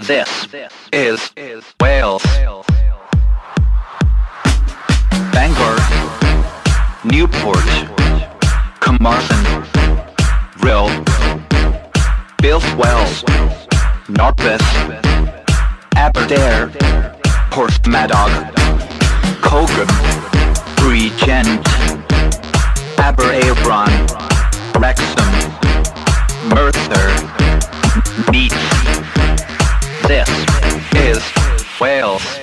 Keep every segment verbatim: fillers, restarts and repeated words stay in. This, this is, is Wales, Wales. Bangor, Newport, Carmarthen, Rill, Bilth Wells, Narberth, Aberdare, Porthmadog, Cogram, Bregent, Aberavon, Wrexham, Merthyr, Neath. This is Wales.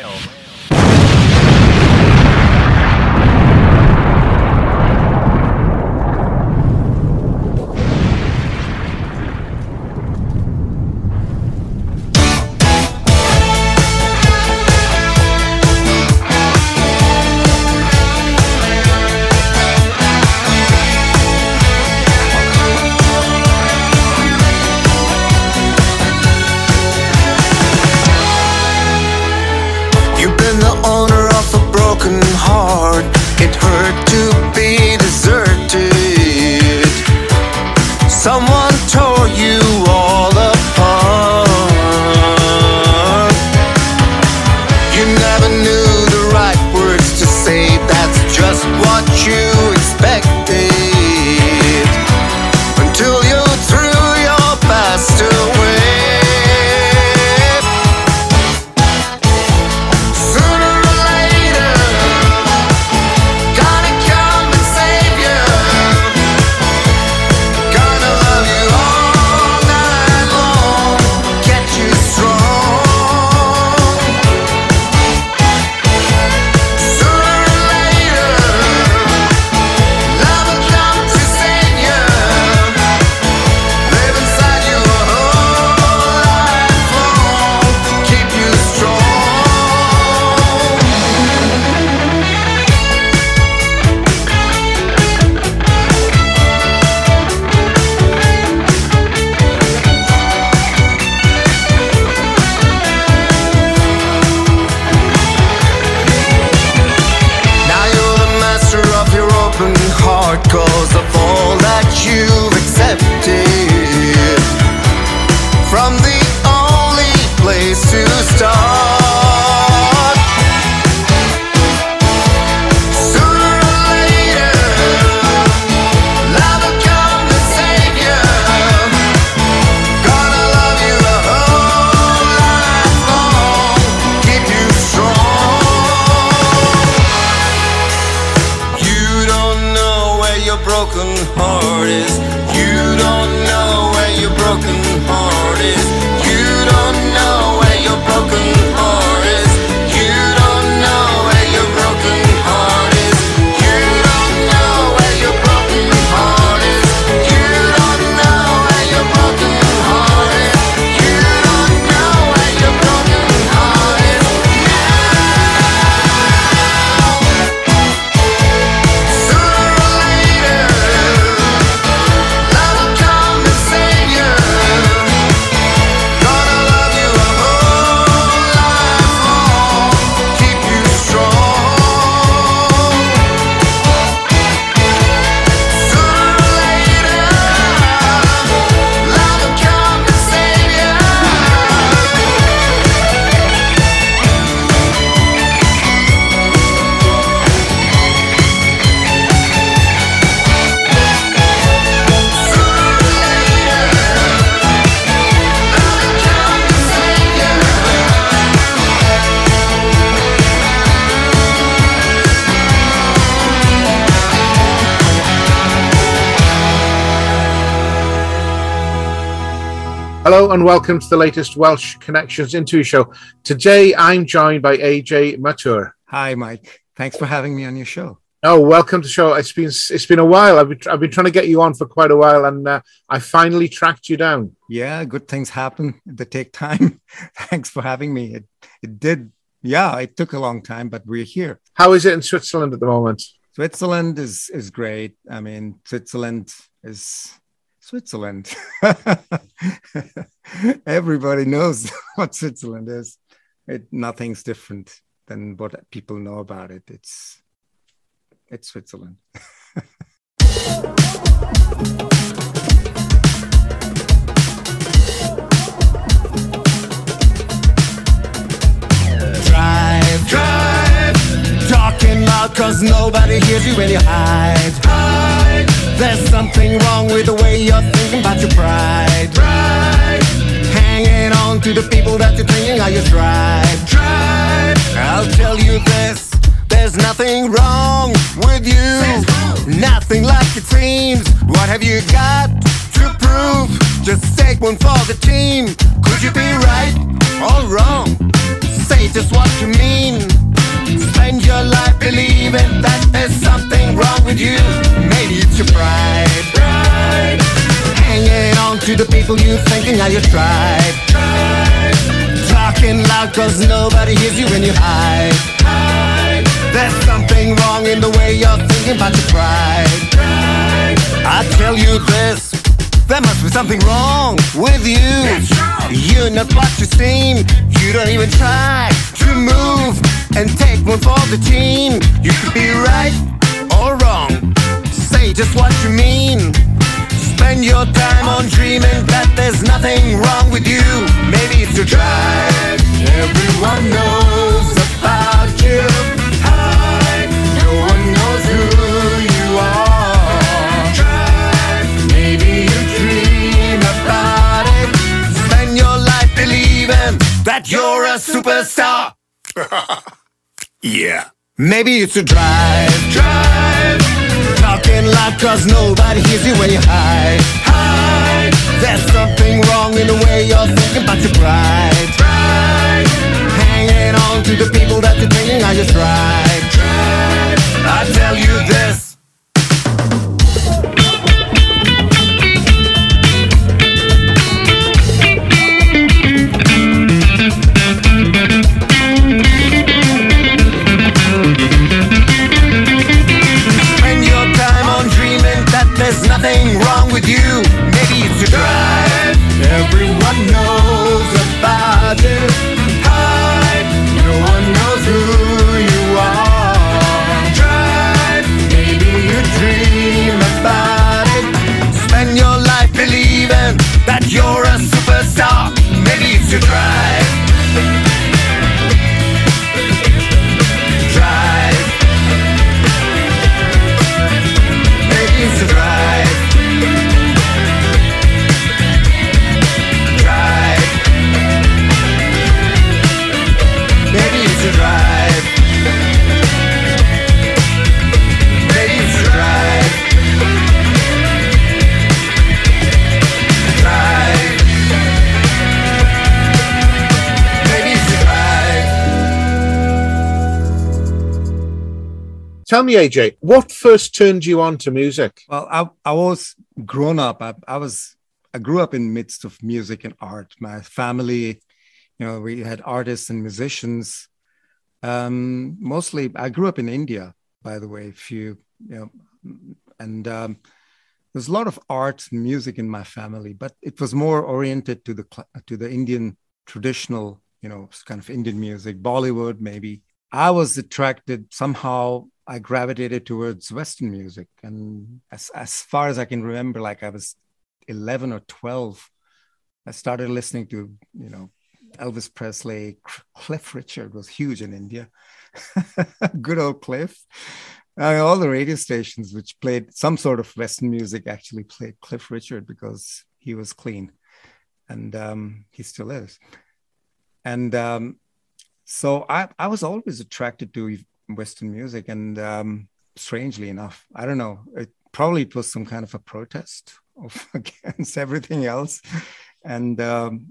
Hello and welcome to the latest Welsh Connections Into Show. Today I'm joined by A J Mathur. Hi, Mike. Thanks for having me on your show. Oh, welcome to the show. It's been it's been a while. I've been, I've been trying to get you on for quite a while, and uh, I finally tracked you down. Yeah, good things happen. They take time. Thanks for having me. It it did. Yeah, it took a long time, but we're here. How is it in Switzerland at the moment? Switzerland is is great. I mean, Switzerland is. Switzerland. Everybody knows what Switzerland is. It, nothing's different than what people know about it. It's it's Switzerland. 'Cause nobody hears you when you hide. Hide. There's something wrong with the way you're thinking about your pride. Pride. Hanging on to the people that you're thinking are your tribe. Tribe. I'll tell you this, there's nothing wrong with you. Nothing like it seems. What have you got to prove? Just take one for the team. Could you be right or wrong? Say just what you mean. Spend your life believing that there's something wrong with you. Maybe it's your pride, pride. Hanging on to the people you thinking are your tribe, tribe. Talking loud 'cause nobody hears you when you hide, hide. There's something wrong in the way you're thinking about your pride, pride. I tell you this, there must be something wrong with you. You're not what you seem. You don't even try to move and take one for the team. You could be right or wrong. Say just what you mean. Spend your time on dreaming that there's nothing wrong with you. Maybe it's your drive. Everyone knows about you. Hide. No one knows who you are. Drive. Maybe you dream about it. Spend your life believing that you're a superstar. Yeah. Maybe it's a drive, drive. Talking loud 'cause nobody hears you when you hide, hide. There's something wrong in the way you're thinking about your pride, pride. Hanging on to the people that you're thinking are your tribe, tribe. I tell you this. There's nothing wrong with you. Maybe it's your drive. Everyone knows about it. Hide. No one knows who you are. Drive. Maybe you dream about it. Spend your life believing that you're a superstar. Maybe it's your drive. Tell me, A J, what first turned you on to music? Well, I, I was grown up. I, I was I grew up in the midst of music and art. My family, you know, we had artists and musicians. Um, mostly, I grew up in India, by the way. If you, you know, and um, there's a lot of art and music in my family, but it was more oriented to the to the Indian traditional, you know, kind of Indian music, Bollywood maybe. I was attracted somehow. I gravitated towards Western music. And as, as far as I can remember, like I was eleven or twelve, I started listening to, you know, Elvis Presley. Cliff Richard was huge in India. Good old Cliff. Uh, all the radio stations which played some sort of Western music actually played Cliff Richard because he was clean. And um, he still is. And um, so I, I was always attracted to Western music, and um, strangely enough, I don't know, it, probably it was some kind of a protest of, against everything else. And um,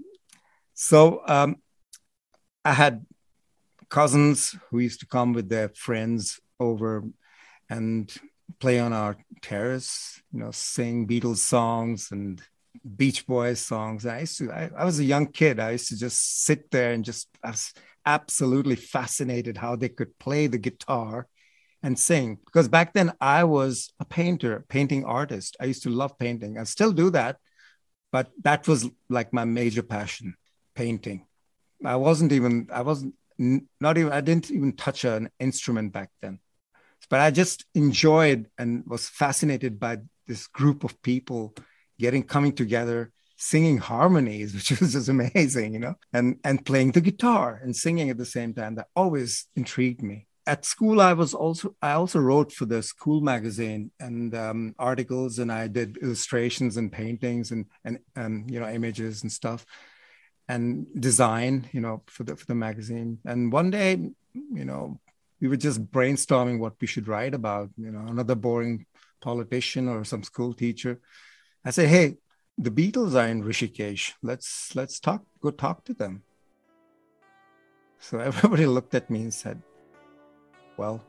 so um, I had cousins who used to come with their friends over and play on our terrace, you know, sing Beatles songs and Beach Boys songs. I used to, I, I was a young kid. I used to just sit there and just, I was absolutely fascinated how they could play the guitar and sing. Because back then I was a painter, painting artist. I used to love painting. I still do that, but that was like my major passion, painting. I wasn't even, I wasn't, not even, I didn't even touch an instrument back then. But I just enjoyed and was fascinated by this group of people getting, coming together, singing harmonies, which was just amazing, you know, and, and playing the guitar and singing at the same time. That always intrigued me. at school, I was also I also wrote for the school magazine and um, articles, and I did illustrations and paintings and and um, you know, images and stuff, and design, you know, for the for the magazine. And one day, you know, we were just brainstorming what we should write about. You know, another boring politician or some school teacher. I said, "Hey, the Beatles are in Rishikesh. Let's let's talk. Go talk to them." So everybody looked at me and said, "Well,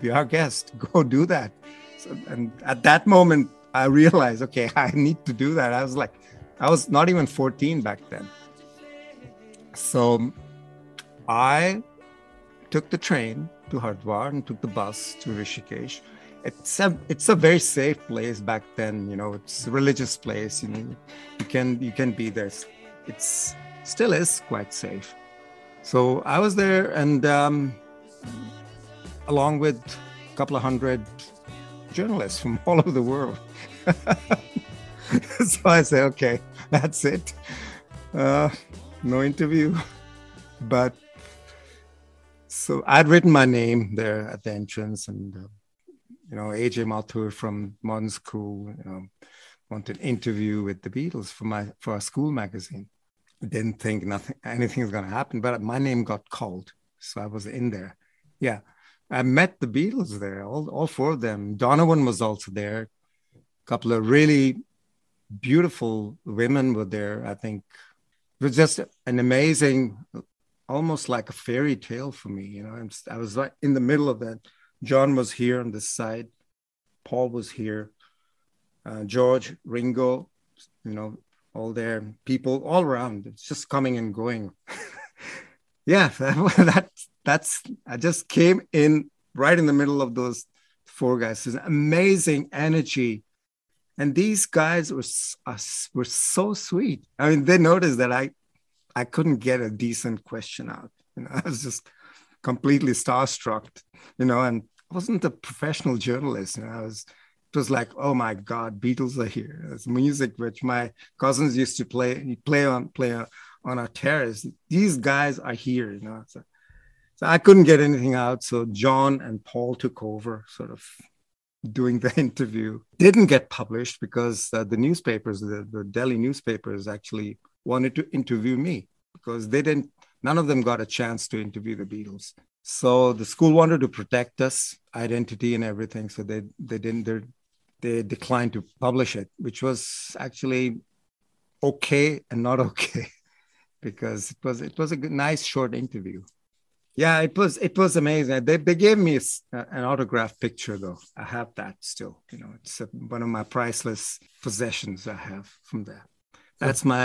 be our guest, go do that." So, and at that moment, I realized, okay, I need to do that. I was like, I was not even fourteen back then. So I took the train to Hardwar and took the bus to Rishikesh. It's a, it's a very safe place back then, you know, it's a religious place, you know, you can, you can be there. It's still is quite safe. So I was there, and um, along with a couple of hundred journalists from all over the world. So I said, okay, that's it. Uh, no interview. But so I'd written my name there at the entrance, and, uh, you know, A J Mathur from Modern School, you know, wanted an interview with the Beatles for my for our school magazine. Didn't think nothing, anything was going to happen, but my name got called, so I was in there. Yeah, I met the Beatles there, all all four of them. Donovan was also there. A couple of really beautiful women were there. I think it was just an amazing, almost like a fairy tale for me. You know, I'm just, I was right in the middle of that. John was here on this side, Paul was here, uh, George, Ringo, you know. All their people all around. It's just coming and going. Yeah, that, that that's I just came in right in the middle of those four guys. It's amazing energy, and these guys were uh, were so sweet. I mean, they noticed that I I couldn't get a decent question out. You know, I was just completely starstruck. You know, and I wasn't a professional journalist. You know, I was. It was like, oh my God, Beatles are here. It's music which my cousins used to play, play on, play on our terrace. These guys are here, you know. So, so I couldn't get anything out. So John and Paul took over, sort of doing the interview. Didn't get published because uh, the newspapers, the, the Delhi newspapers, actually wanted to interview me because they didn't. None of them got a chance to interview the Beatles. So the school wanted to protect us, identity and everything. So they they didn't. They They declined to publish it, which was actually okay and not okay, because it was it was a good, nice short interview. Yeah, it was it was amazing. They they gave me a, an autographed picture though. I have that still. You know, it's a, one of my priceless possessions I have from there. That's my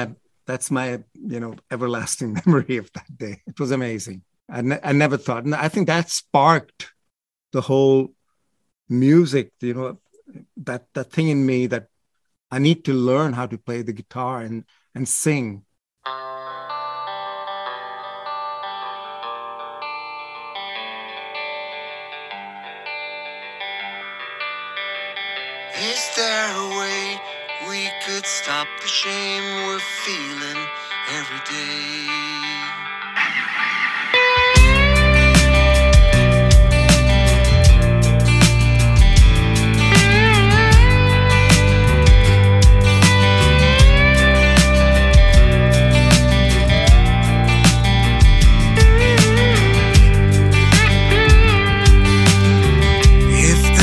that's my you know everlasting memory of that day. It was amazing. I, ne- I never thought, and I think that sparked the whole music. You know. That that thing in me that I need to learn how to play the guitar and, and sing. Is there a way we could stop the shame we're feeling every day?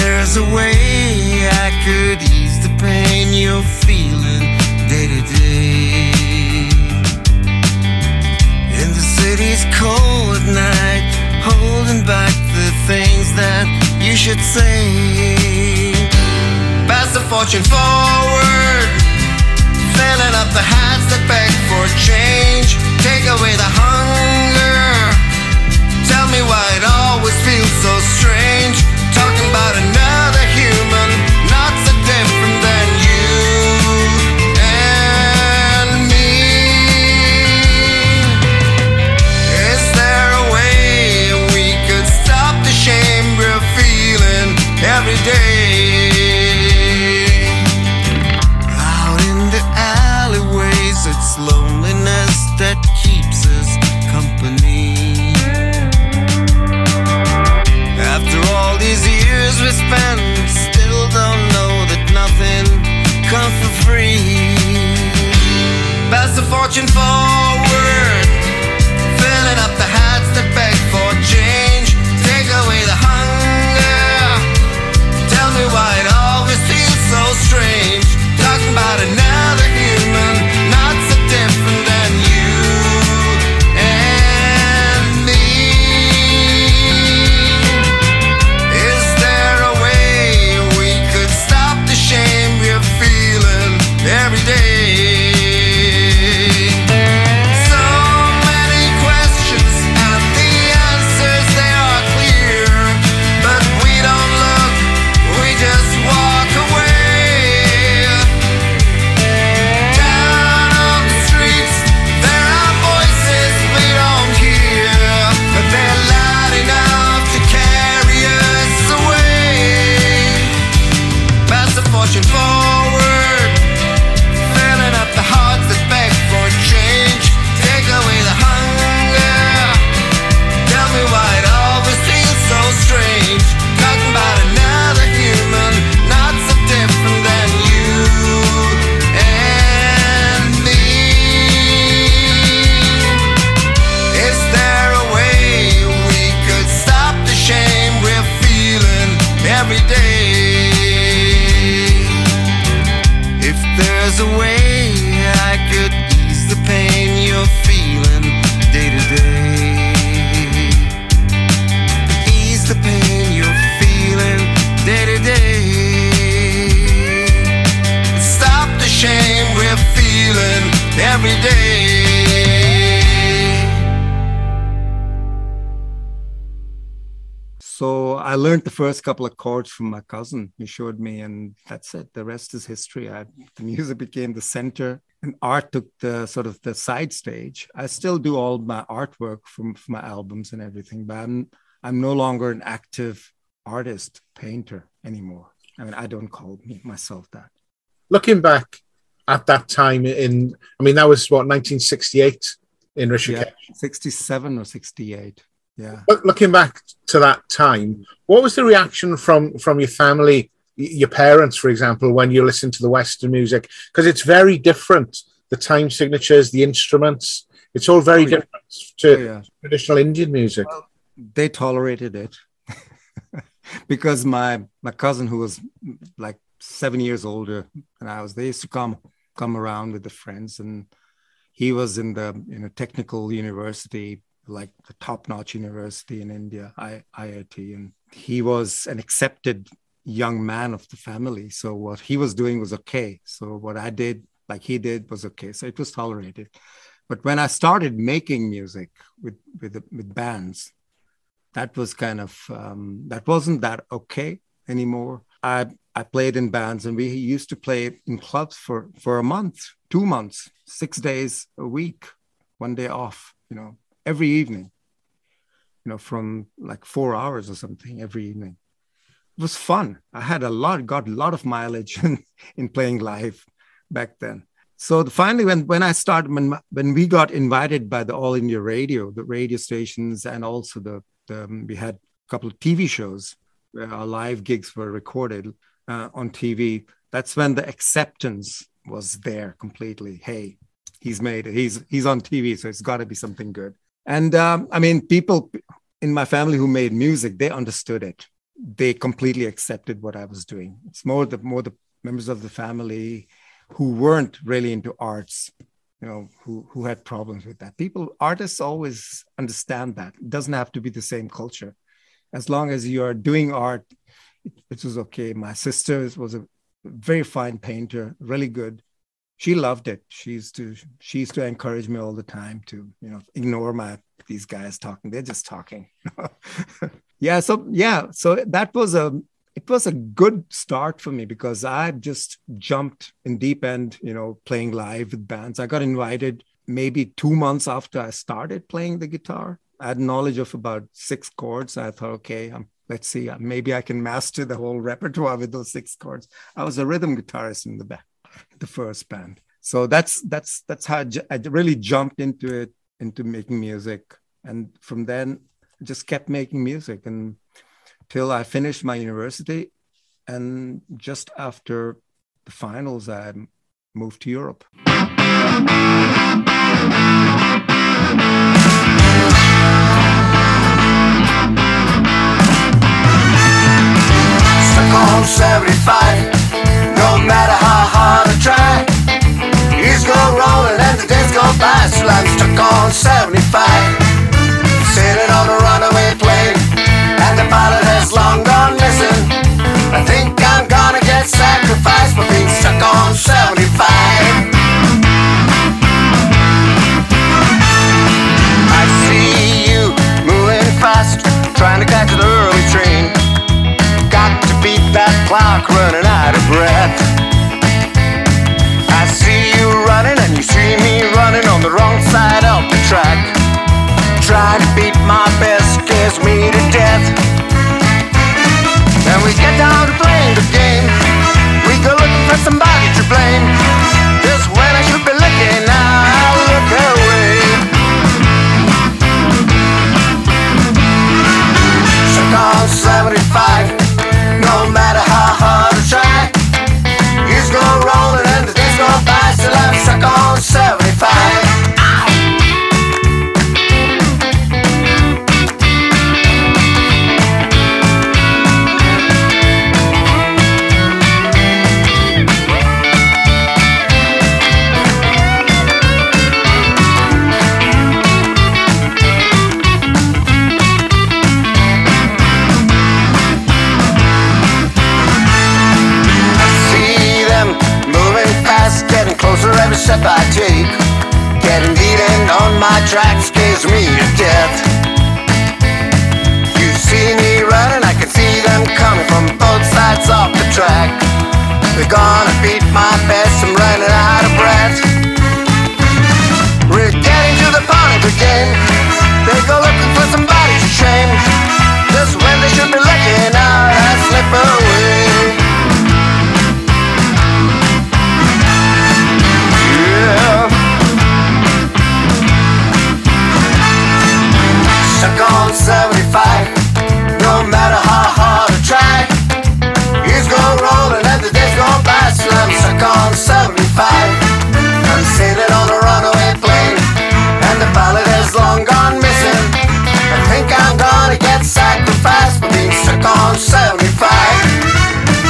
There's a way I could ease the pain you're feeling day to day. In the city's cold at night, holding back the things that you should say. Pass the fortune forward, filling up the hats that beg for change. Take away the hunger, tell me why it always feels so strange. Talking about another human, not so different than you and me. Is there a way we could stop the shame we're feeling every day? Out in the alleyways, it's loneliness forward, filling up the hearts that beg for change. Take away the hunger, tell me why it always feels so strange, talking about another human, not so different than you and me. Is there a way we could stop the shame we're feeling every day? I learned the first couple of chords from my cousin. He showed me, and that's it. The rest is history. I, the music became the center, and art took the sort of the side stage. I still do all my artwork from, from my albums and everything, but I'm I'm no longer an active artist, painter anymore. I mean, I don't call me, myself that. Looking back at that time in, I mean, that was what, nineteen sixty-eight in Rishikesh? Yeah, sixty-seven or sixty-eight. Yeah. But looking back to that time, what was the reaction from, from your family, your parents, for example, when you listened to the Western music? Because it's very different, the time signatures, the instruments. It's all very oh, yeah. different to oh, yeah. traditional Indian music. Well, they tolerated it because my, my cousin, who was like seven years older than I was, they used to come come around with the friends, and he was in the in a technical university, like the top-notch university in India, I I I T, and he was an accepted young man of the family. So what he was doing was okay. So what I did, like he did, was okay. So it was tolerated. But when I started making music with with with bands, that was kind of um, that wasn't that okay anymore. I I played in bands, and we used to play in clubs for for a month, two months, six days a week, one day off, you know. Every evening, you know, from like four hours or something every evening. It was fun. I had a lot, got a lot of mileage in, in playing live back then. So the, finally, when, when I started, when, when we got invited by the All India Radio, the radio stations, and also the, the um, we had a couple of T V shows where our live gigs were recorded uh, on T V. That's when the acceptance was there completely. Hey, he's made it. He's, he's on T V, so it's got to be something good. And um, I mean, people in my family who made music, they understood it. They completely accepted what I was doing. It's more the more the members of the family who weren't really into arts, you know, who, who had problems with that. People, artists always understand that. It doesn't have to be the same culture. As long as you are doing art, it, it was okay. My sister was a very fine painter, really good. She loved it. She used to she used to encourage me all the time to, you know, ignore my these guys talking. They're just talking. yeah. So yeah. So that was a it was a good start for me, because I just jumped in deep end, you know, playing live with bands. I got invited maybe two months after I started playing the guitar. I had knowledge of about six chords. I thought, okay, I'm, let's see, maybe I can master the whole repertoire with those six chords. I was a rhythm guitarist in the back. The first band. So that's that's that's how I, ju- I really jumped into it, into making music. And from then, I just kept making music until I finished my university. And just after the finals, I moved to Europe. seventy-five, no matter how hard I try. Years go rolling and the days go by, so I'm stuck on seventy-five. Sailing on a runaway plane, and the pilot has long gone missing. I think I'm gonna get sacrificed for being stuck on seventy-five. I see you moving fast, trying to catch an early train. Beat that clock, running out of breath. I see you running and you see me running on the wrong side of the track. Trying to beat my best scares me to death. And we get down to playing the game. We go looking for somebody to blame. Just when I should be looking, I look away. Stuck on seventy-five. No matter how hard I try, years go rolling and the days go by, still I'm stuck on seventy-five. Ow. Every step I take, getting beaten on my track scares me to death. You see me running, I can see them coming from both sides of the track. They're gonna beat my best, I'm running out of breath. We're getting to the point of the game. They go looking for somebody to shame. Just when they should be looking out, I slip away. Stuck on seventy-five, no matter how hard I try. Years go rolling and the days go by, so I'm stuck on seventy-five. I'm sailing on a runaway plane, and the pilot has long gone missing. I think I'm gonna get sacrificed for being stuck on seventy-five.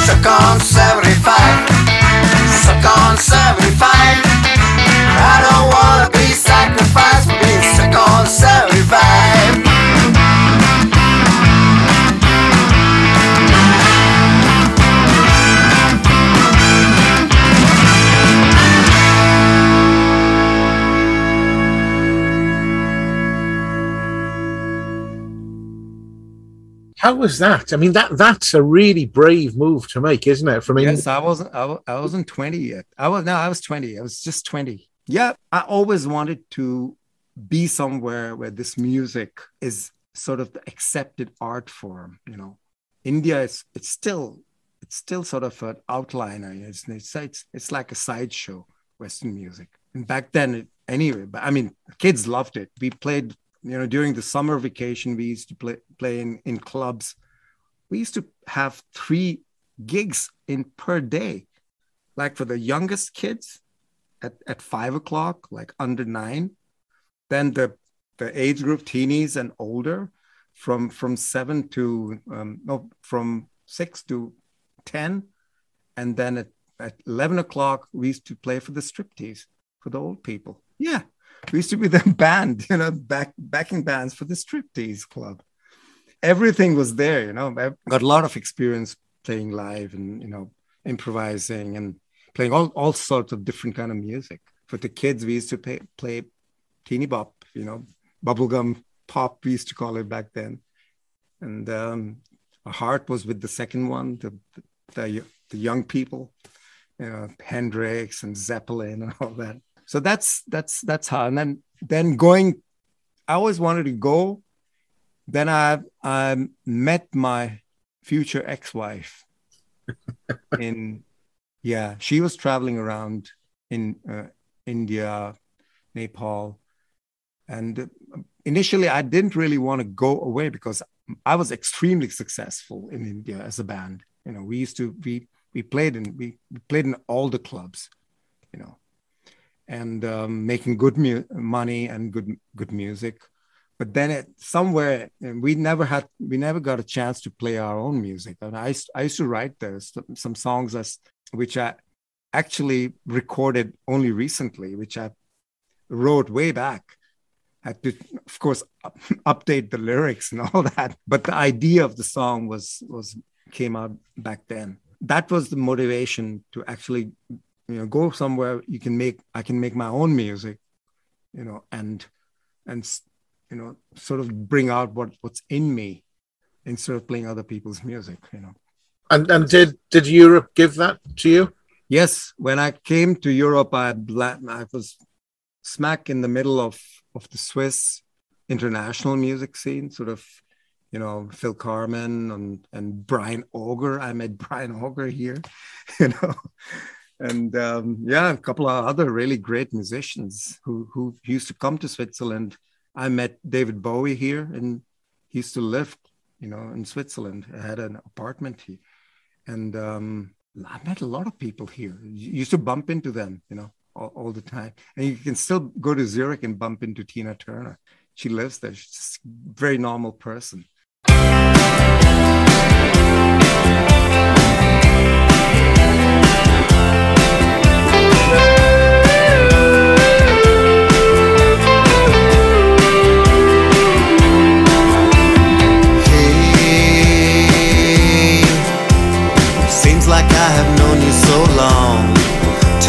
Stuck on seventy-five. Stuck on seventy-five. I don't wanna be sacrificed for being stuck on seventy-five. How was that? I mean, that that's a really brave move to make, isn't it? From yes, I wasn't I, I wasn't twenty yet. I was no, I was twenty. I was just twenty. Yeah, I always wanted to be somewhere where this music is sort of the accepted art form. You know, India is it's still it's still sort of an outliner. It's it's it's, it's like a sideshow, Western music. And back then, it, anyway, but I mean, kids loved it. We played. You know, during the summer vacation, we used to play, play in, in clubs. We used to have three gigs in per day. Like for the youngest kids at, at five o'clock, like under nine. Then the, the age group, teenies and older, from from seven to, um, no, from six to ten. And then at, at eleven o'clock, we used to play for the striptease, for the old people. Yeah. We used to be the band, you know, back backing bands for the striptease club. Everything was there, you know. I got a lot of experience playing live and, you know, improvising and playing all, all sorts of different kind of music. For the kids, we used to pay, play teeny bop, you know, bubblegum pop, we used to call it back then. And um, our heart was with the second one, the, the, the young people, you know, Hendrix and Zeppelin and all that. So that's that's that's how. And then then going, I always wanted to go. Then I I met my future ex-wife. in yeah, she was traveling around in uh, India, Nepal, and initially I didn't really want to go away because I was extremely successful in India as a band. You know, we used to we we played in we, we played in all the clubs, you know. and um, making good mu- money and good good music. But then it, somewhere, and we never had, we never got a chance to play our own music. And I, I used to write those, some songs as, which I actually recorded only recently, which I wrote way back. I had to, of course, up, update the lyrics and all that. But the idea of the song was was came out back then. That was the motivation to actually, you know, go somewhere you can make, I can make my own music, you know, and and. you know, sort of bring out what, what's in me instead of playing other people's music, you know. And and did, did Europe give that to you? Yes. When I came to Europe, I, I was smack in the middle of, of the Swiss international music scene, sort of, you know, Phil Carmen and, and Brian Auger. I met Brian Auger here, you know. And um, yeah, a couple of other really great musicians who, who used to come to Switzerland. I met David Bowie here, and he used to live, you know, in Switzerland. I had an apartment here, and um, I met a lot of people here. You used to bump into them, you know, all, all the time. And you can still go to Zurich and bump into Tina Turner. She lives there. She's just a very normal person.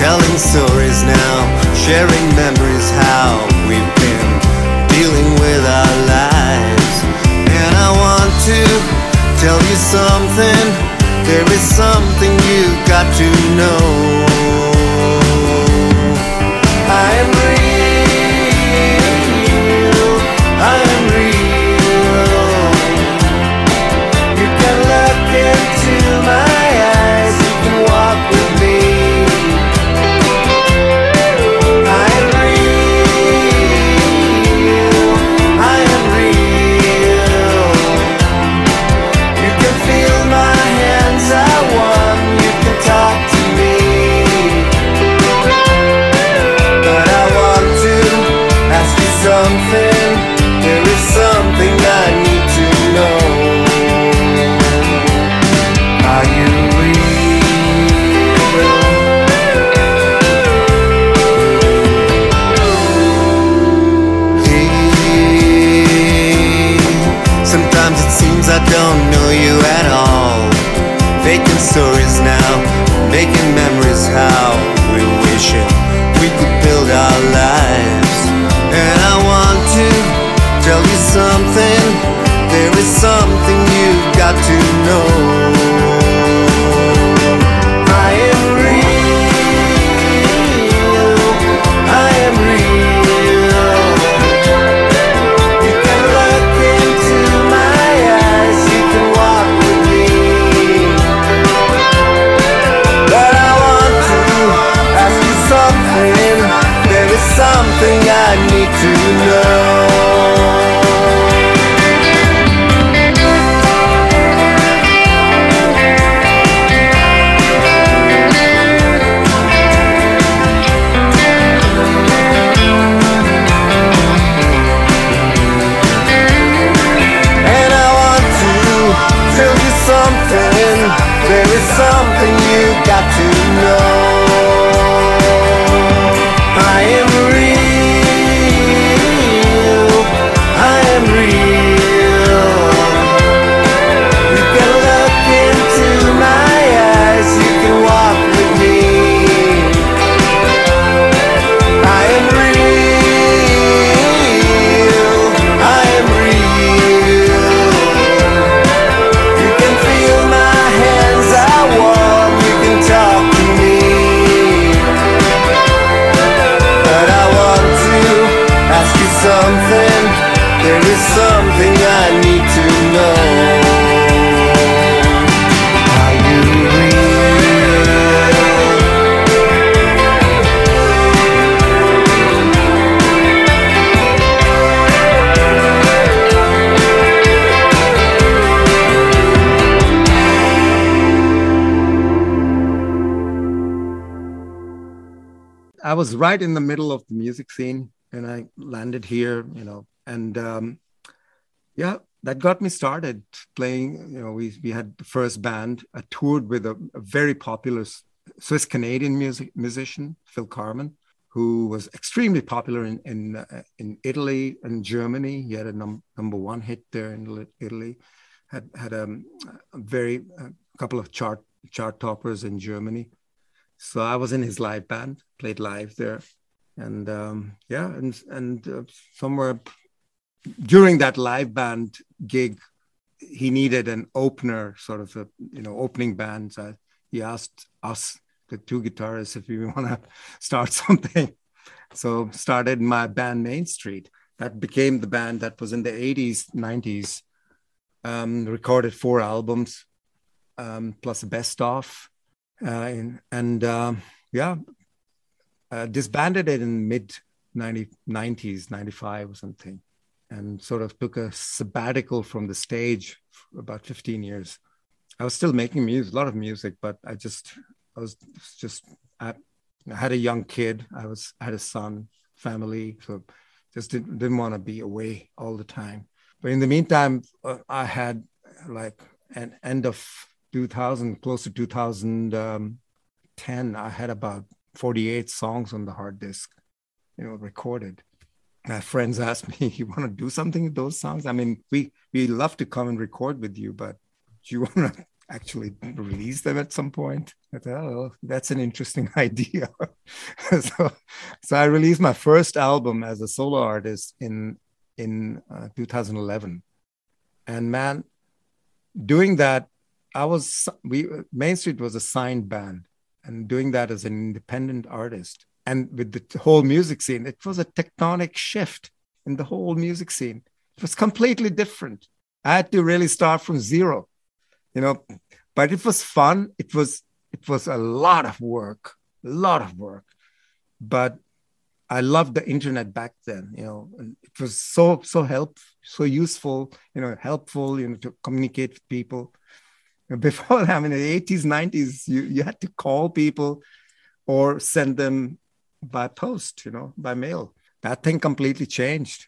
Telling stories now, sharing memories, how we've been dealing with our lives. And I want to tell you something, there is something you've got to know. I am real, I am real. You can look into my eyes, you can walk with me. Stories now, making memories, how we wish it, we could build our lives. And I want to tell you something, there is something you've got to know. Something I need to know. And I want to tell you something, there is something you got to know. I I was right in the middle of the music scene, and I landed here, you know, and um, yeah, that got me started playing. You know, we we had the first band. I toured with a, a very popular Swiss Canadian music musician, Phil Carmen, who was extremely popular in in, uh, in Italy and Germany. He had a num- number one hit there in Italy. Had had a, a very a couple of chart chart toppers in Germany. So I was in his live band, played live there, and um, yeah, and and uh, somewhere during that live band gig, he needed an opener, sort of a you know opening band. So he asked us, the two guitarists, if we want to start something. So started my band Main Street. That became the band that was in the eighties, nineties. Um, recorded four albums, um, plus a best of. Uh, and uh, yeah, uh, disbanded it in mid nineties, ninety-five or something, and sort of took a sabbatical from the stage for about fifteen years. I was still making music, a lot of music, but I just, I was just, I, I had a young kid. I was, I had a son, family, so just didn't, didn't want to be away all the time. But in the meantime, uh, I had like an end of two thousand, close to two thousand ten, I had about forty-eight songs on the hard disk, you know, recorded. My friends asked me, you want to do something with those songs? I mean, we, we love to come and record with you, but do you want to actually release them at some point? I thought, oh, that's an interesting idea. so, so I released my first album as a solo artist in, in uh, two thousand eleven. And man, doing that, I was, we, Main Street was a signed band, and doing that as an independent artist and with the whole music scene, it was a tectonic shift in the whole music scene. It was completely different. I had to really start from zero, you know, but it was fun. It was, it was a lot of work, a lot of work, but I loved the internet back then, you know, and it was so, so helpful, so useful, you know, helpful, you know, to communicate with people. Before, I mean, in the eighties, nineties, you, you had to call people or send them by post, you know, by mail. That thing completely changed.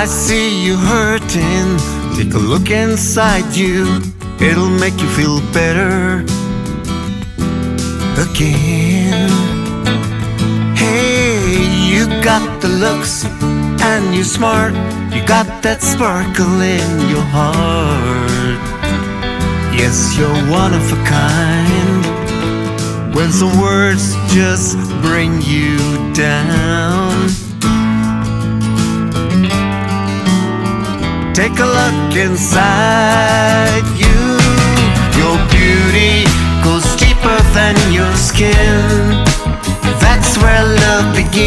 I see you hurting. Take a look inside you. It'll make you feel better again. You got the looks and you're smart. You got that sparkle in your heart. Yes, you're one of a kind. When some words just bring you down, take a look inside you. Your beauty goes deeper than your skin. That's where love begins.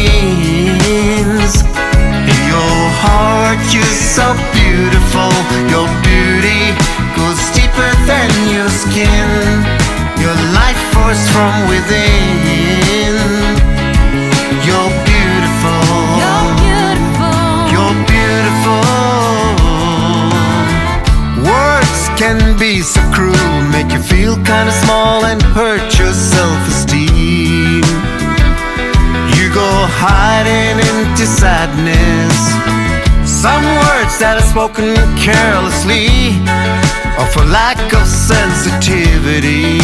In your heart, you're so beautiful. Your beauty goes deeper than your skin. Your life force from within. You're beautiful. You're beautiful. You're beautiful. Words can be so cruel, make you feel kinda small and hurt your self-esteem. Go hiding into sadness. Some words that are spoken carelessly, or for lack of sensitivity.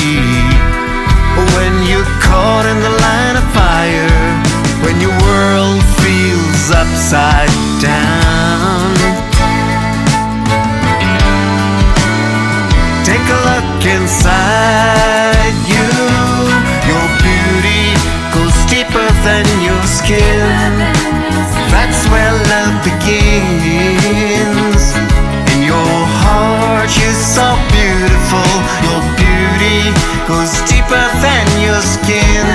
When you're caught in the line of fire, when your world feels upside down, take a look inside you. Your beauty goes deeper than your skin. That's where love begins. In your heart, you're so beautiful. Your beauty goes deeper than your skin.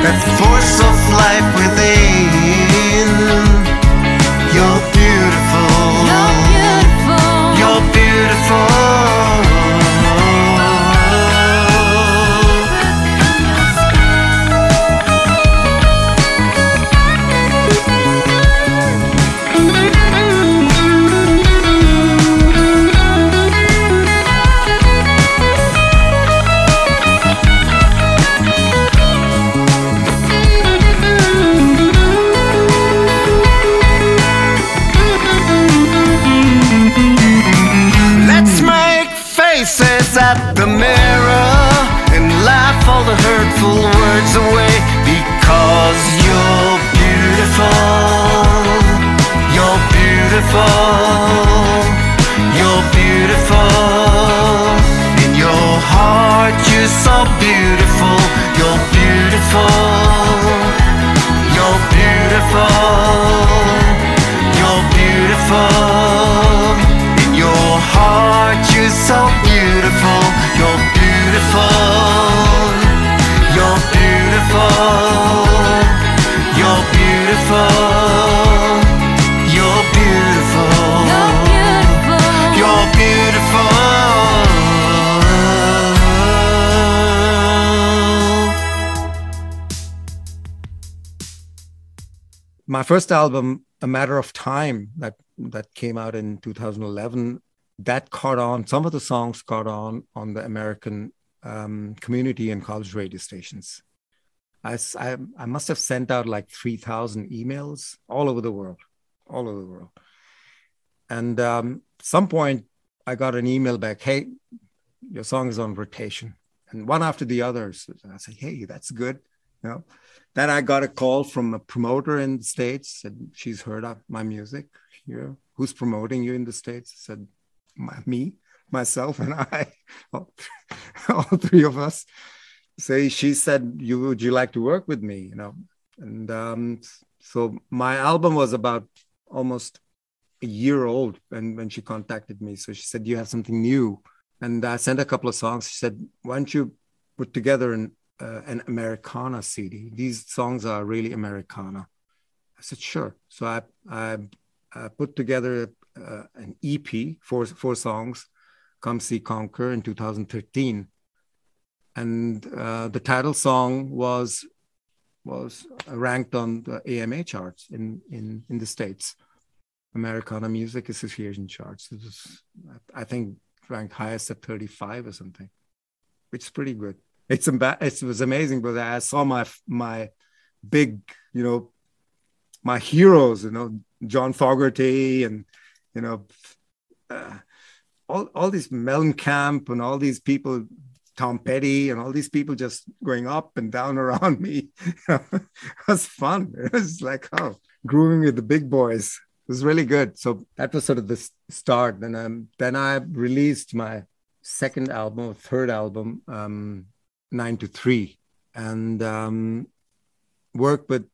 That force of life within. You're beautiful. You're beautiful. You're beautiful. all the hurtful words away, because you're beautiful. You're beautiful. You're beautiful. In your heart you're so beautiful. You're beautiful. You're beautiful. You're beautiful. In your heart you're so beautiful. You're beautiful. You're beautiful. You're beautiful. You're beautiful. You're beautiful. My first album, A Matter of Time, that, that came out in two thousand eleven, that caught on, some of the songs caught on on the American um, community and college radio stations. I, I, I must have sent out like three thousand emails all over the world, all over the world. And um, at some point I got an email back, hey, your song is on rotation. And one after the other, so I said, hey, that's good. You know? Then I got a call from a promoter in the States, and she's heard of my music here. Who's promoting you in the States? I said, my, me, myself, and I, all, all three of us. So she said, you, would you like to work with me? You know, and um, so my album was about almost a year old when, when she contacted me. So she said, you have something new? And I sent a couple of songs. She said, why don't you put together an, uh, an Americana C D? These songs are really Americana. I said, sure. So I, I, I put together uh, an E P, four, four songs, Come See Conquer, in two thousand thirteen. And uh, the title song was was ranked on the A M A charts in, in, in the States, Americana Music Association charts. It was, I think, ranked highest at thirty-five or something, which is pretty good. It's it was amazing, but I saw my my big, you know, my heroes, you know, John Fogerty and, you know, uh, all all these Mellencamp and all these people. Tom Petty and all these people just going up and down around me. It was fun. It was like, oh, grooving with the big boys. It was really good. So that was sort of the start. And um, then I released my second album, or third album, um, Nine to Three, and um, worked with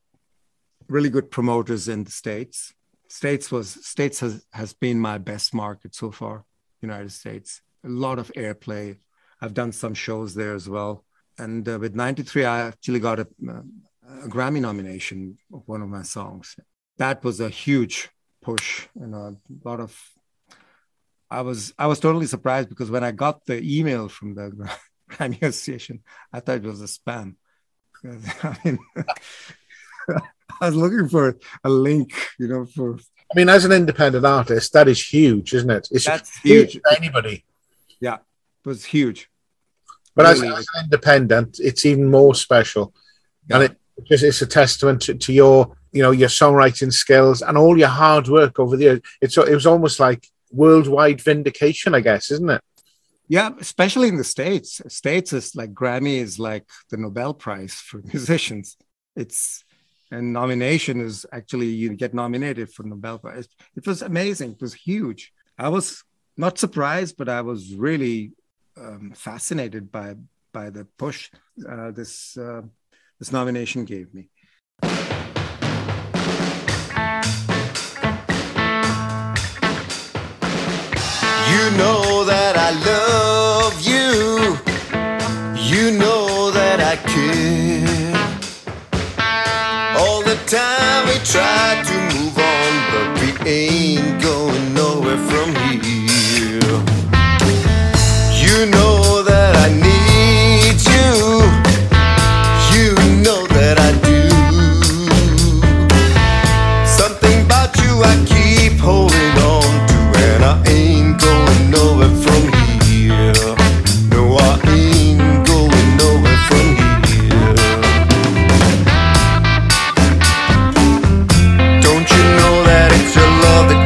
really good promoters in the States. States was States has, has been my best market so far, United States. A lot of airplay. I've done some shows there as well. And uh, with ninety-three, I actually got a, a Grammy nomination of one of my songs. That was a huge push. And a lot of, I was I was totally surprised, because when I got the email from the Grammy Association, I thought it was a spam. I mean, I was looking for a link, you know, for... I mean, as an independent artist, that is huge, isn't it? It's That's huge. huge for anybody. Yeah. Was huge, but really. as, as an independent, it's even more special, yeah. And it just, it's a testament to, to your, you know, your songwriting skills and all your hard work over the years. It's it was almost like worldwide vindication, I guess, isn't it? Yeah, especially in the States. States is like Grammy is like the Nobel Prize for musicians. It's and nomination is actually you get nominated for Nobel Prize. It was amazing. It was huge. I was not surprised, but I was really. Um, fascinated by by the push uh, this uh, this nomination gave me. You know that I love you. You know that I care. All the time we try to move on, but we ain't going nowhere from here. You know that I need you. You know that I do. Something about you I keep holding on to, and I ain't going nowhere from here. No, I ain't going nowhere from here. Don't you know that it's your love that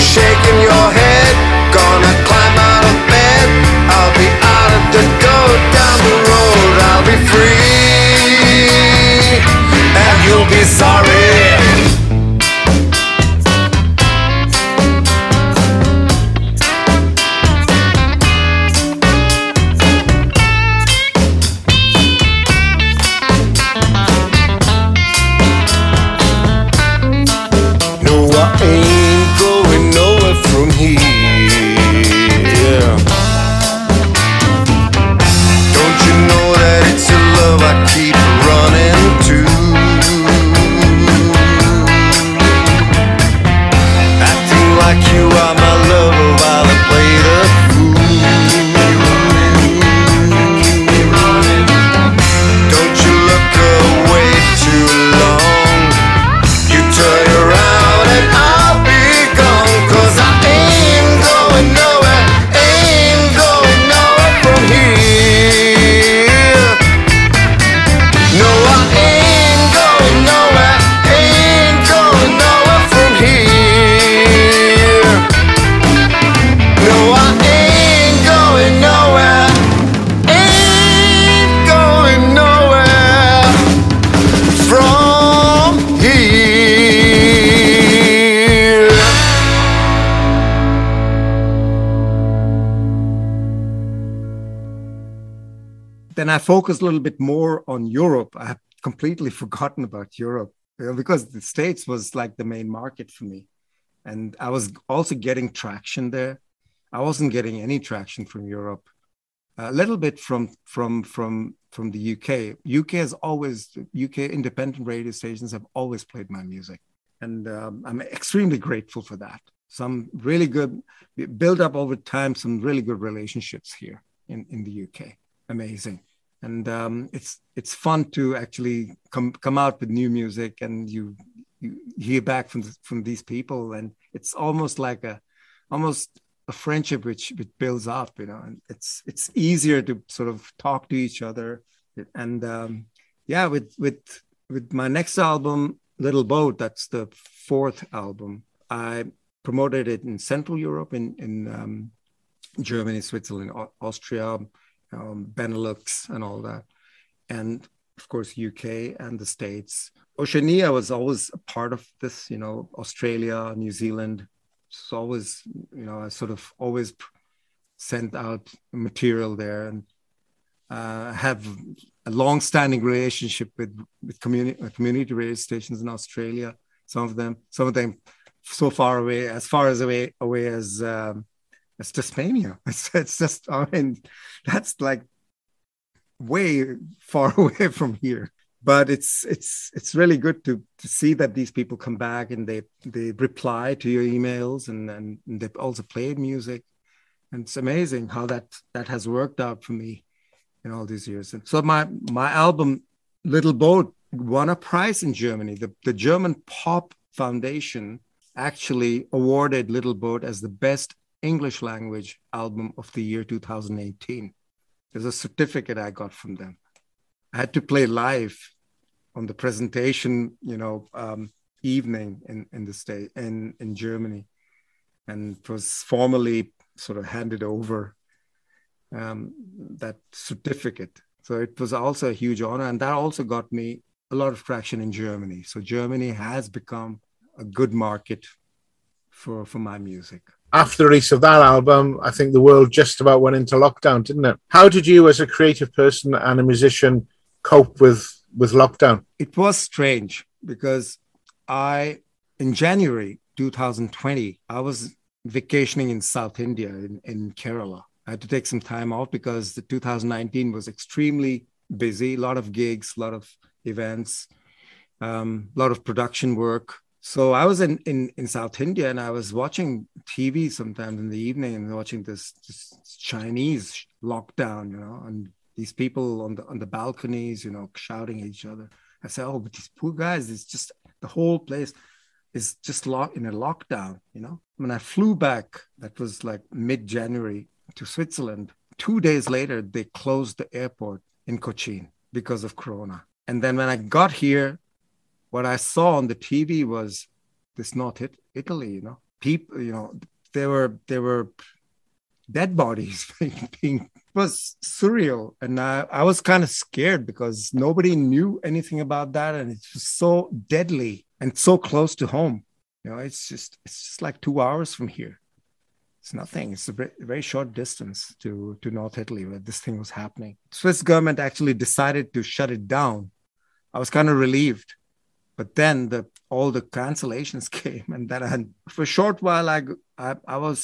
be shaking your head. Gonna climb out of bed. I'll be out of the goat. Down the road I'll be free, and you'll be sorry. I focus a little bit more on Europe. I had completely forgotten about Europe because the States was like the main market for me. And I was also getting traction there. I wasn't getting any traction from Europe. A little bit from from from from the U K. U K has always, U K independent radio stations have always played my music. And um, I'm extremely grateful for that. Some really good, build up over time, some really good relationships here in, in the U K. Amazing. And um, it's it's fun to actually come come out with new music, and you you hear back from from these people, and it's almost like a almost a friendship which which builds up, you know. And it's it's easier to sort of talk to each other. And um, yeah, with with with my next album, Little Boat, that's the fourth album. I promoted it in Central Europe, in in um, Germany, Switzerland, Austria. Um, Benelux and all that, and of course U K and the States. Oceania was always a part of this, you know. Australia, New Zealand. It's always, you know, I sort of always sent out material there, and uh, have a long-standing relationship with with community community radio stations in Australia. Some of them, some of them, so far away, as far as away away as. Um, It's Tasmania. It's, it's just, I mean, that's like way far away from here. But it's it's it's really good to, to see that these people come back and they they reply to your emails, and, and they also play music. And it's amazing how that, that has worked out for me in all these years. And so my my album, Little Boat, won a prize in Germany. The, the German Pop Foundation actually awarded Little Boat as the best English language album of the year two thousand eighteen. There's a certificate I got from them. I had to play live on the presentation, you know, um, evening in, in the state in, in Germany, and it was formally sort of handed over um, that certificate. So it was also a huge honor, and that also got me a lot of traction in Germany. So Germany has become a good market for for my music. After the release of that album, I think the world just about went into lockdown, didn't it? How did you, as a creative person and a musician, cope with, with lockdown? It was strange because I, in January twenty twenty, I was vacationing in South India, in, in Kerala. I had to take some time off because the two thousand nineteen was extremely busy, a lot of gigs, a lot of events, um, a lot of production work. So I was in, in, in South India, and I was watching T V sometimes in the evening, and watching this, this Chinese lockdown, you know, and these people on the on the balconies, you know, shouting at each other. I said, "Oh, but these poor guys! It's just the whole place is just locked in a lockdown," you know. When I flew back, that was like mid-January, to Switzerland. Two days later, they closed the airport in Cochin because of Corona. And then when I got here, what I saw on the T V was this North Italy, you know, people, you know, there were there were dead bodies being, being was surreal, and I, I was kind of scared because nobody knew anything about that, and it's just so deadly and so close to home. You know, it's just it's just like two hours from here. It's nothing. It's a very short distance to, to North Italy where this thing was happening. Swiss government actually decided to shut it down. I was kind of relieved, but then the all the cancellations came, and then I, for a short while I I, I was.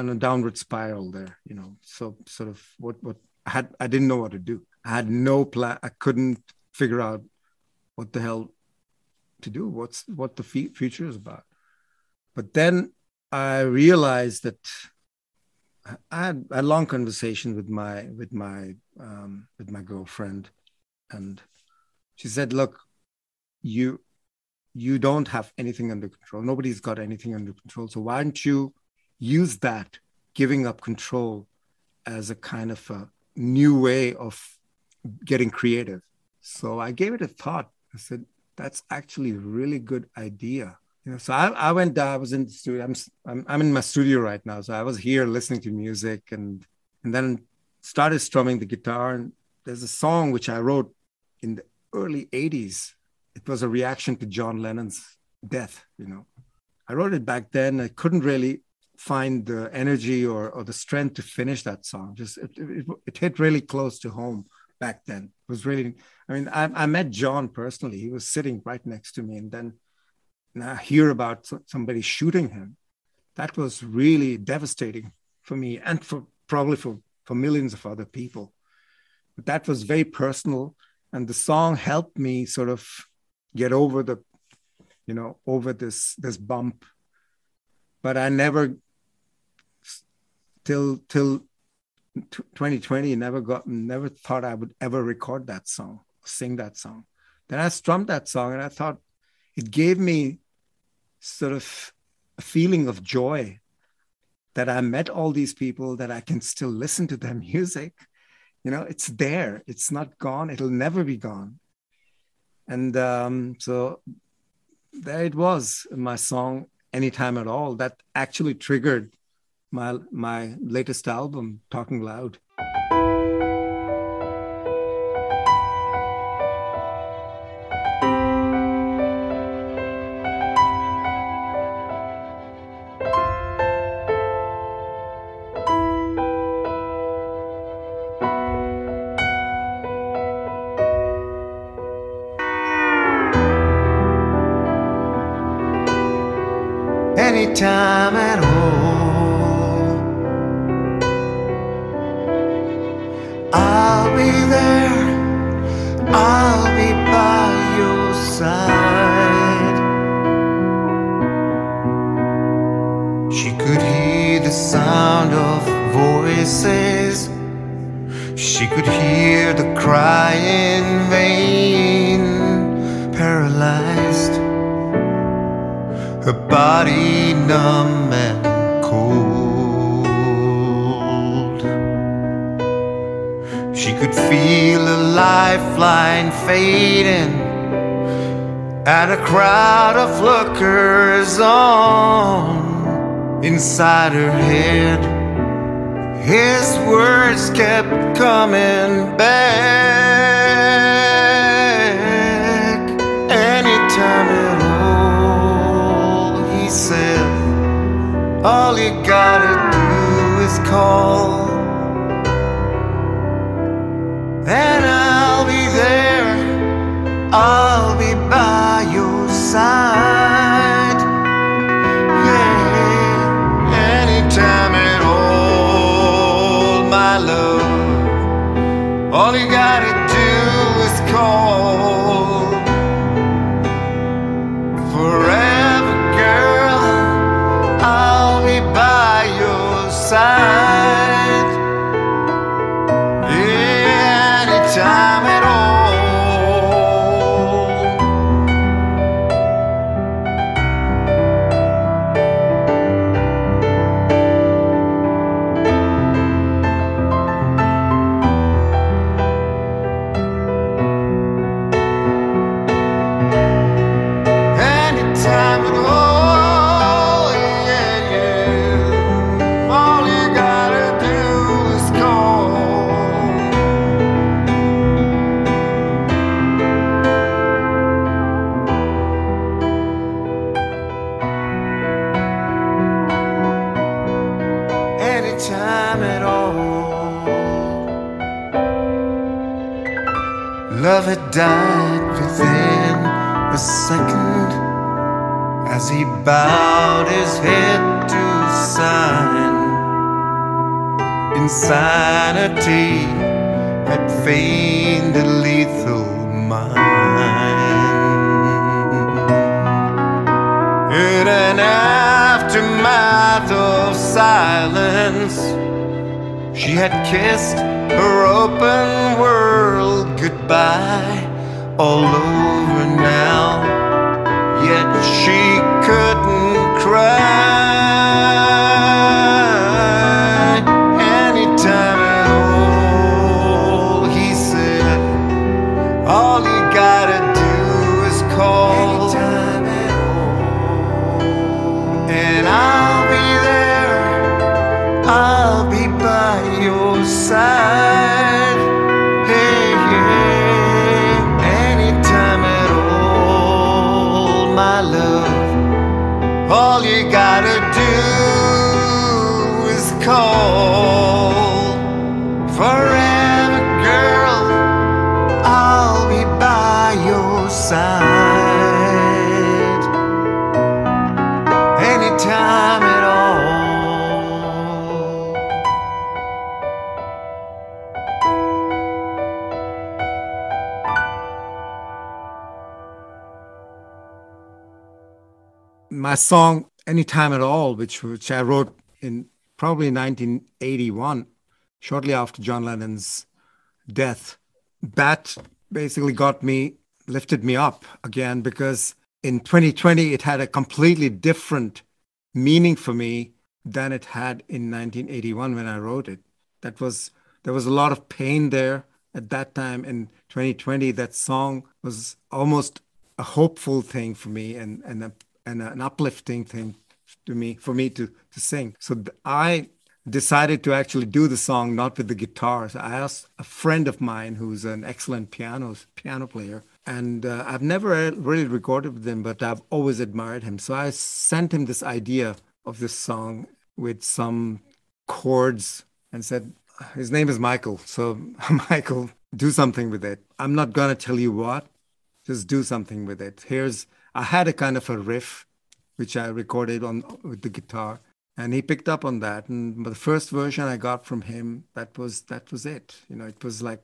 on a downward spiral there, you know, so sort of what, what I had, I didn't know what to do. I had no plan. I couldn't figure out what the hell to do, what's, what the future is about. But then I realized that I had a long conversation with my, with my, um, with my girlfriend. And she said, look, you, you don't have anything under control. Nobody's got anything under control. So why don't you use that giving up control as a kind of a new way of getting creative? So I gave it a thought. I said, that's actually a really good idea. You know, so I, I went down, I was in the studio. I'm, I'm I'm in my studio right now. So I was here listening to music and and then started strumming the guitar. And there's a song which I wrote in the early eighties. It was a reaction to John Lennon's death, you know. I wrote it back then. I couldn't really find the energy or, or the strength to finish that song. Just it, it, it hit really close to home back then. It was really, I mean, I, I met John personally. He was sitting right next to me, and then now hear about somebody shooting him. That was really devastating for me, and for probably for, for millions of other people. But that was very personal, and the song helped me sort of get over the, you know, over this this bump. But I never. Till till twenty twenty, never got, never thought I would ever record that song, sing that song. Then I strummed that song, and I thought it gave me sort of a feeling of joy that I met all these people, that I can still listen to their music. You know, it's there. It's not gone. It'll never be gone. And um, so there it was, my song, Anytime at All, that actually triggered my my latest album, Talking Loud. Anytime at all, I'll be there, I'll be by your side. She could hear the sound of voices, she could hear the cry in vain, paralyzed. Her body numb and cold. She could feel a lifeline fading and a crowd of lookers on inside her head. His words kept coming back. Anytime at all, said, all you gotta do is call, and I'll be there, I'll be by your side. Yeah, anytime at all, my love, all you gotta do is call. Forever, I'll be by your side. Yeah, anytime at all. time at all. Love had died within a second as he bowed his head to sign. Insanity had feigned a lethal mind. In an aftermath of silence, she had kissed her open world goodbye. All over now, yet she couldn't cry. Anytime at all, he said, all you gotta do is call. Anytime at all, and I'll be there, I'll be by your side. All you gotta do is call. Forever, girl, I'll be by your side. Anytime at all. My song Anytime at All, which which I wrote in probably nineteen eighty-one, shortly after John Lennon's death, that basically got me, lifted me up again, because in twenty twenty it had a completely different meaning for me than it had in nineteen eighty-one when I wrote it. That was, there was a lot of pain there at that time. In twenty twenty, that song was almost a hopeful thing for me, and and a and an uplifting thing to me, for me to, to sing. So th- I decided to actually do the song, not with the guitar. So I asked a friend of mine who's an excellent piano, piano player, and uh, I've never really recorded with him, but I've always admired him. So I sent him this idea of this song with some chords and said, his name is Michael. So Michael, do something with it. I'm not gonna tell you what, just do something with it. Here's, I had a kind of a riff, which I recorded on with the guitar, and he picked up on that. And the first version I got from him, that was that was it. You know, it was like,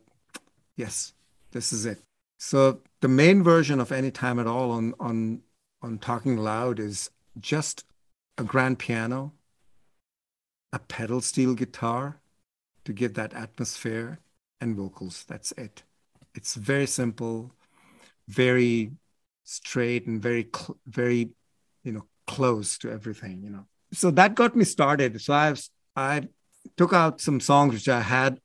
yes, this is it. So the main version of Anytime at All on on on Talking Loud is just a grand piano, a pedal steel guitar to give that atmosphere, and vocals. That's it. It's very simple, very straight, and very, cl- very, you know, close to everything, you know. So that got me started. So I I took out some songs which I had,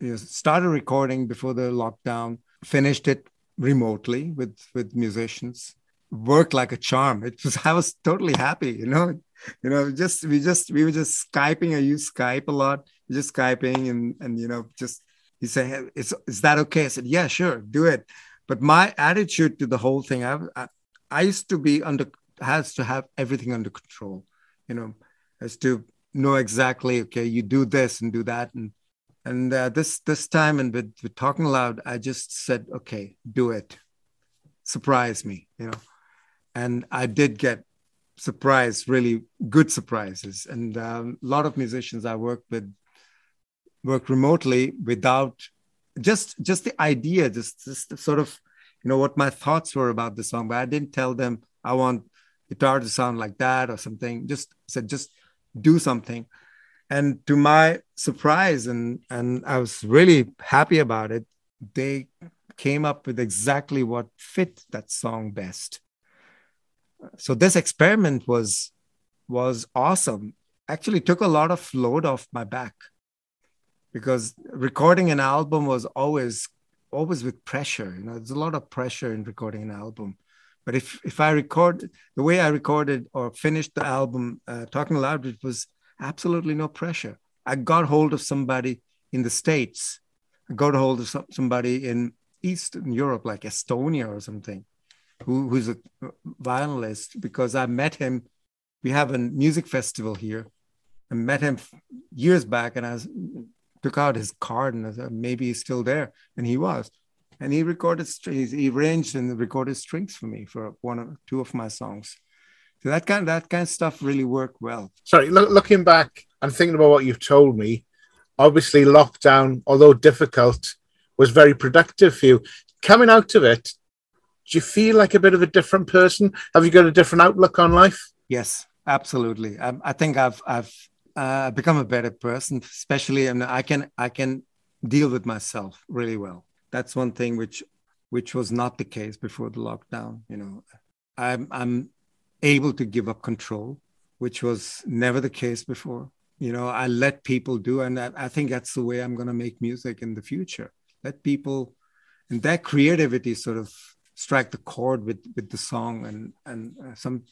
you know, started recording before the lockdown, finished it remotely with, with musicians, worked like a charm. It was, I was totally happy, you know, you know, just, we just, we were just Skyping. I use Skype a lot, just Skyping and, and, you know, just, he said, is, is that okay? I said, yeah, sure, do it. But my attitude to the whole thing, I, I, I used to be under, has to have everything under control, you know, as to know exactly, okay, you do this and do that. And and uh, this this time, and with, with Talking Loud, I just said, okay, do it. Surprise me, you know. And I did get surprised, really good surprises. And um, a lot of musicians I work with work remotely without, Just just the idea, just, just sort of, you know, what my thoughts were about the song. But I didn't tell them I want guitar to sound like that or something. Just said, just do something. And to my surprise, and, and I was really happy about it, they came up with exactly what fit that song best. So this experiment was, was awesome. Actually took a lot of load off my back, because recording an album was always, always with pressure. You know, there's a lot of pressure in recording an album. But if, if I record, the way I recorded or finished the album, uh, Talking Loud, it was absolutely no pressure. I got hold of somebody in the States. I got hold of some, somebody in Eastern Europe, like Estonia or something, who, who's a violinist, because I met him. We have a music festival here I met him years back, and I was, took out his card and I said, maybe he's still there. And he was. And he recorded, he arranged and recorded strings for me for one or two of my songs. So that kind of, that kind of stuff really worked well. Sorry, look, looking back and thinking about what you've told me, obviously lockdown, although difficult, was very productive for you. Coming out of it, do you feel like a bit of a different person? Have you got a different outlook on life? Yes, absolutely. I, I think I've I've uh, become a better person, especially, and I can I can deal with myself really well. That's one thing which which was not the case before the lockdown. You know, I'm I'm able to give up control, which was never the case before. You know, I let people do, and I, I think that's the way I'm going to make music in the future. Let people and their creativity sort of strike the chord with, with the song, and and some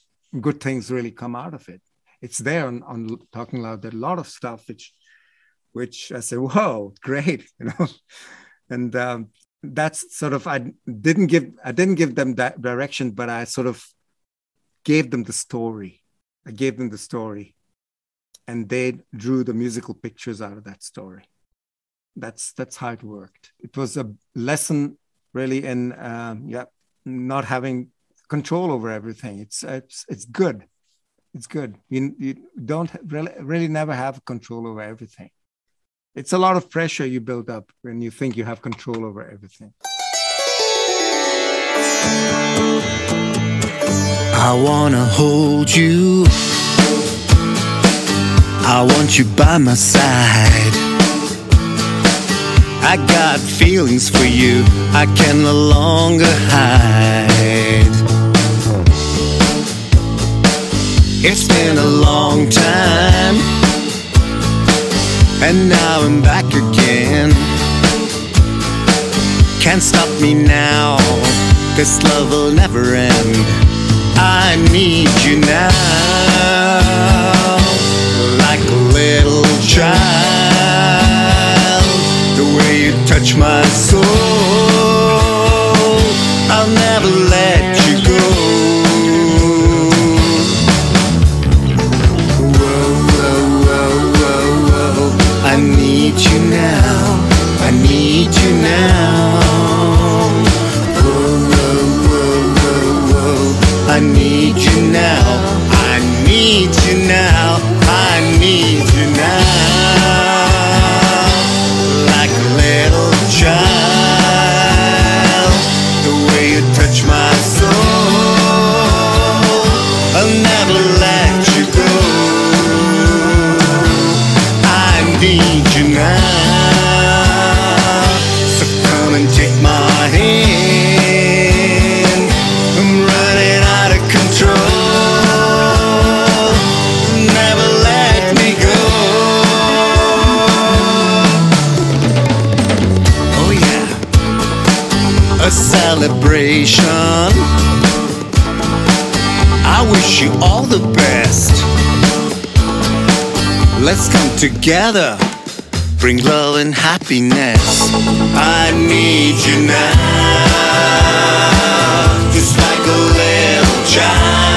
good things really come out of it. It's there on, on Talking Loud. There's a lot of stuff which which I say, whoa, great, you know. And um, that's sort of, I didn't give, I didn't give them that direction, but I sort of gave them the story. I gave them the story and they drew the musical pictures out of that story. That's, that's how it worked. It was a lesson really in, um, yeah, not having control over everything. It's, it's, it's good. It's good. You, you don't really, really never have control over everything. It's a lot of pressure you build up when you think you have control over everything. I want to hold you. I want you by my side. I got feelings for you I can no longer hide. It's been a long time, and now I'm back again. Can't stop me now, this love will never end. I need you now, like a little child. The way you touch my soul, I'll never let you go. I need you now, I need you now. Whoa, whoa, whoa, whoa, whoa. I need you now, I need you now, I need you now. Like a little child, the way you touch my soul, I'll never let you go. I need celebration. I wish you all the best. Let's come together, bring love and happiness. I need you now, just like a little child.